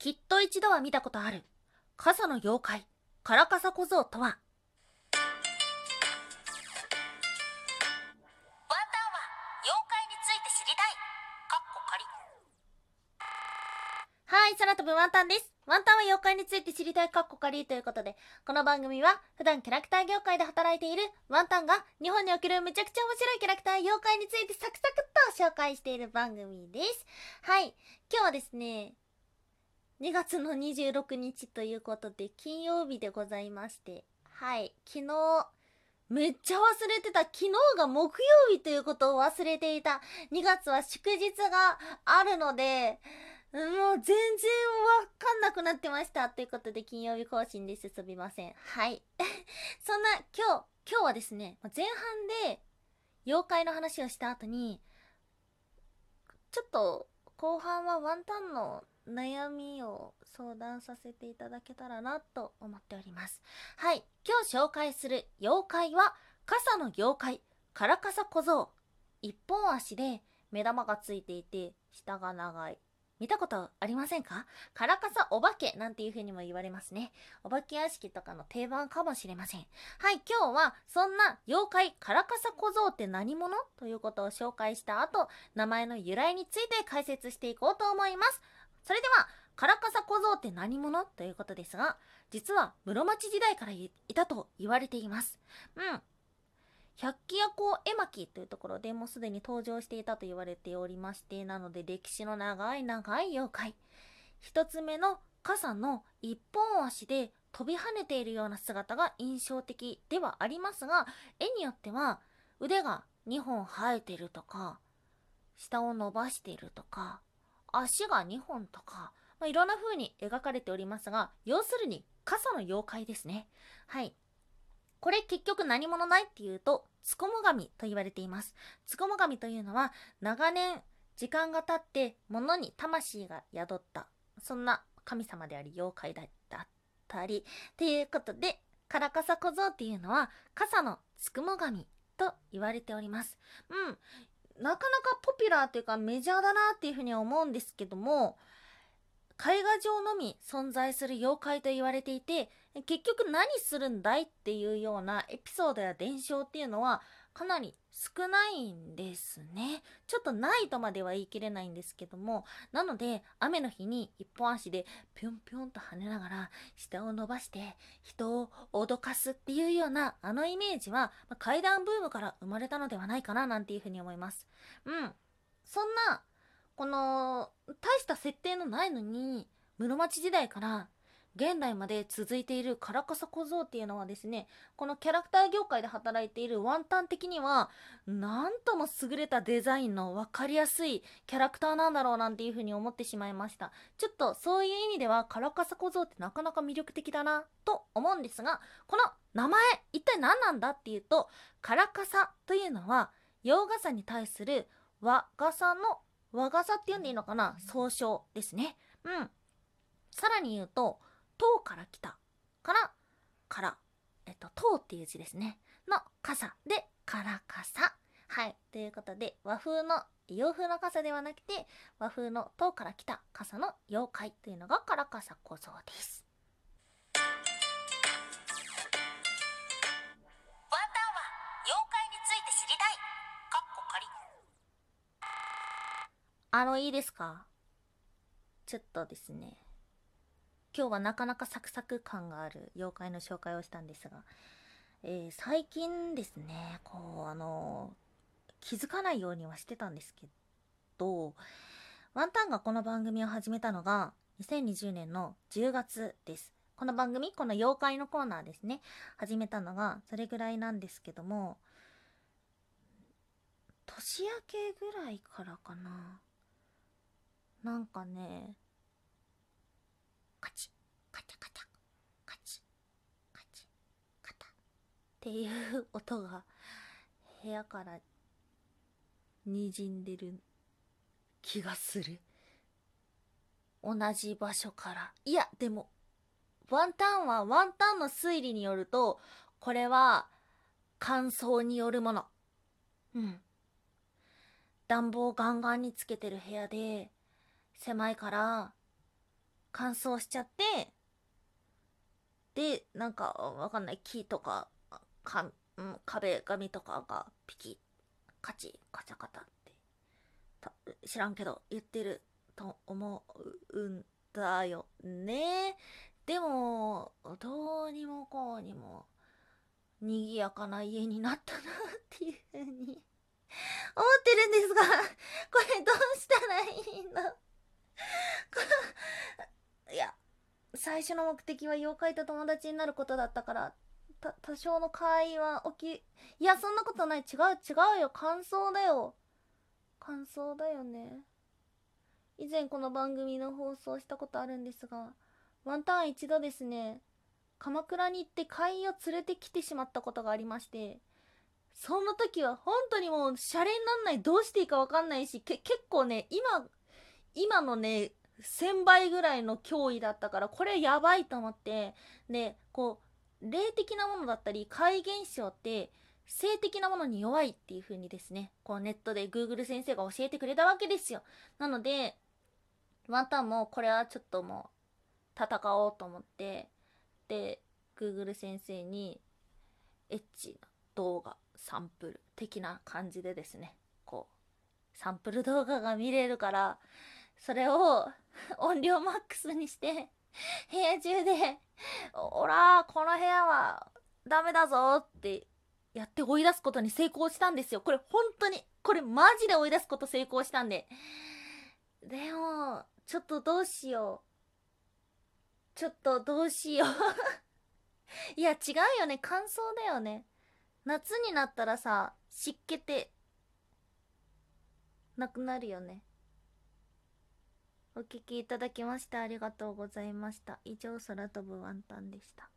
きっと一度は見たことある傘の妖怪カラカサ小僧とは。ワンタンは妖怪について知りたいかっこかり。はい、空飛ぶワンタンです。ワンタンは妖怪について知りたいかっこかりということで、この番組は普段キャラクター業界で働いているワンタンが日本におけるめちゃくちゃ面白いキャラクター妖怪についてサクサクっと紹介している番組です。はい、今日はですね2月の26日ということで金曜日でございまして、はい、昨日めっちゃ忘れてた。昨日が木曜日ということを忘れていた。2月は祝日があるのでもう全然わかんなくなってましたということで、金曜日更新です。すみません。はいそんな今日はですね、前半で妖怪の話をした後にちょっと後半はワンタンの悩みを相談させていただけたらなと思っております。はい、今日紹介する妖怪は傘の妖怪カラカサ小僧。一本足で目玉がついていて舌が長い、見たことありませんか？カラカサお化けなんていう風にも言われますね。お化け屋敷とかの定番かもしれません。はい、今日はそんな妖怪カラカサ小僧って何者ということを紹介した後、名前の由来について解説していこうと思います。それではカラカサ小僧って何者ということですが、実は室町時代からいたと言われています。百鬼夜行絵巻というところでもうすでに登場していたと言われておりまして、なので歴史の長い長い妖怪。一つ目の傘の一本足で飛び跳ねているような姿が印象的ではありますが、絵によっては腕が2本生えてるとか、下を伸ばしているとか、足が2本とか、いろんな風に描かれておりますが、要するに傘の妖怪ですね。はい。これ結局何者ないっていうと、つこも神と言われています。つこも神というのは、長年時間が経って物に魂が宿った、そんな神様であり妖怪だったり、ということで、カラカサ小僧っていうのは、傘のつこも神と言われております。なかなかポピュラーというかメジャーだなっていうふうには思うんですけども、絵画上のみ存在する妖怪と言われていて、結局何するんだいっていうようなエピソードや伝承っていうのはかなり少ないんですね。ちょっとないとまでは言い切れないんですけども、なので雨の日に一本足でぴょんぴょんと跳ねながら下を伸ばして人を脅かすっていうようなあのイメージは怪談ブームから生まれたのではないかななんていうふうに思います。そんなこの大した設定のないのに室町時代から現代まで続いているカラカサ小僧っていうのはですね、このキャラクター業界で働いているワンタン的にはなんとも優れたデザインの分かりやすいキャラクターなんだろうなんていうふうに思ってしまいました。ちょっとそういう意味ではカラカサ小僧ってなかなか魅力的だなと思うんですが、この名前一体何なんだっていうと、カラカサというのは洋傘に対する和傘って呼んでいいのかな、総称ですね。さらに言うと唐から来たから唐っていう字ですねの傘でカラカサ。はい、ということで洋風の傘ではなくて和風の唐から来た傘の妖怪というのがカラカサ小僧です。ワンタンは妖怪について知りたいかっこかり。いいですか、ちょっとですね今日はなかなかサクサク感がある妖怪の紹介をしたんですが、最近ですね気づかないようにはしてたんですけど、ワンタンがこの番組を始めたのが2020年の10月です。この番組、この妖怪のコーナーですね、始めたのがそれぐらいなんですけども、年明けぐらいからかな、なんかねカチカタカタカチカチカタっていう音が部屋からにじんでる気がする。同じ場所から。いやでもワンタンの推理によるとこれは乾燥によるもの。暖房ガンガンにつけてる部屋で狭いから乾燥しちゃって、で、なんかわかんない木とか、壁紙とかがピキッ、カチッ、カチャカタって、知らんけど言ってると思うんだよね。でも、どうにもこうにも、賑やかな家になったなっていうふうに思ってるんですが、これどうしたらいいの？いや、最初の目的は妖怪と友達になることだったから、多少の会話起き、いやそんなことない、違うよ、感想だよね。以前この番組の放送したことあるんですが、ワンタン一度ですね、鎌倉に行って会を連れてきてしまったことがありまして、その時は本当にもうシャレになんない、どうしていいか分かんないし、結構ね、今のね1000倍ぐらいの脅威だったから、これやばいと思って、でこう霊的なものだったり怪現象って性的なものに弱いっていう風にですね、こうネットで Google 先生が教えてくれたわけですよ。なのでワンタンもこれはちょっともう戦おうと思って、で Google 先生にエッチな動画サンプル的な感じでですね、こうサンプル動画が見れるから、それを音量マックスにして部屋中でおらーこの部屋はダメだぞってやって追い出すことに成功したんですよ。これ本当に、これマジで追い出すこと成功したんで、でもちょっとどうしよう、いや違うよね、乾燥だよね。夏になったらさ、湿気ってなくなるよね。お聞きいただきましてありがとうございました。以上、空飛ぶワンタンでした。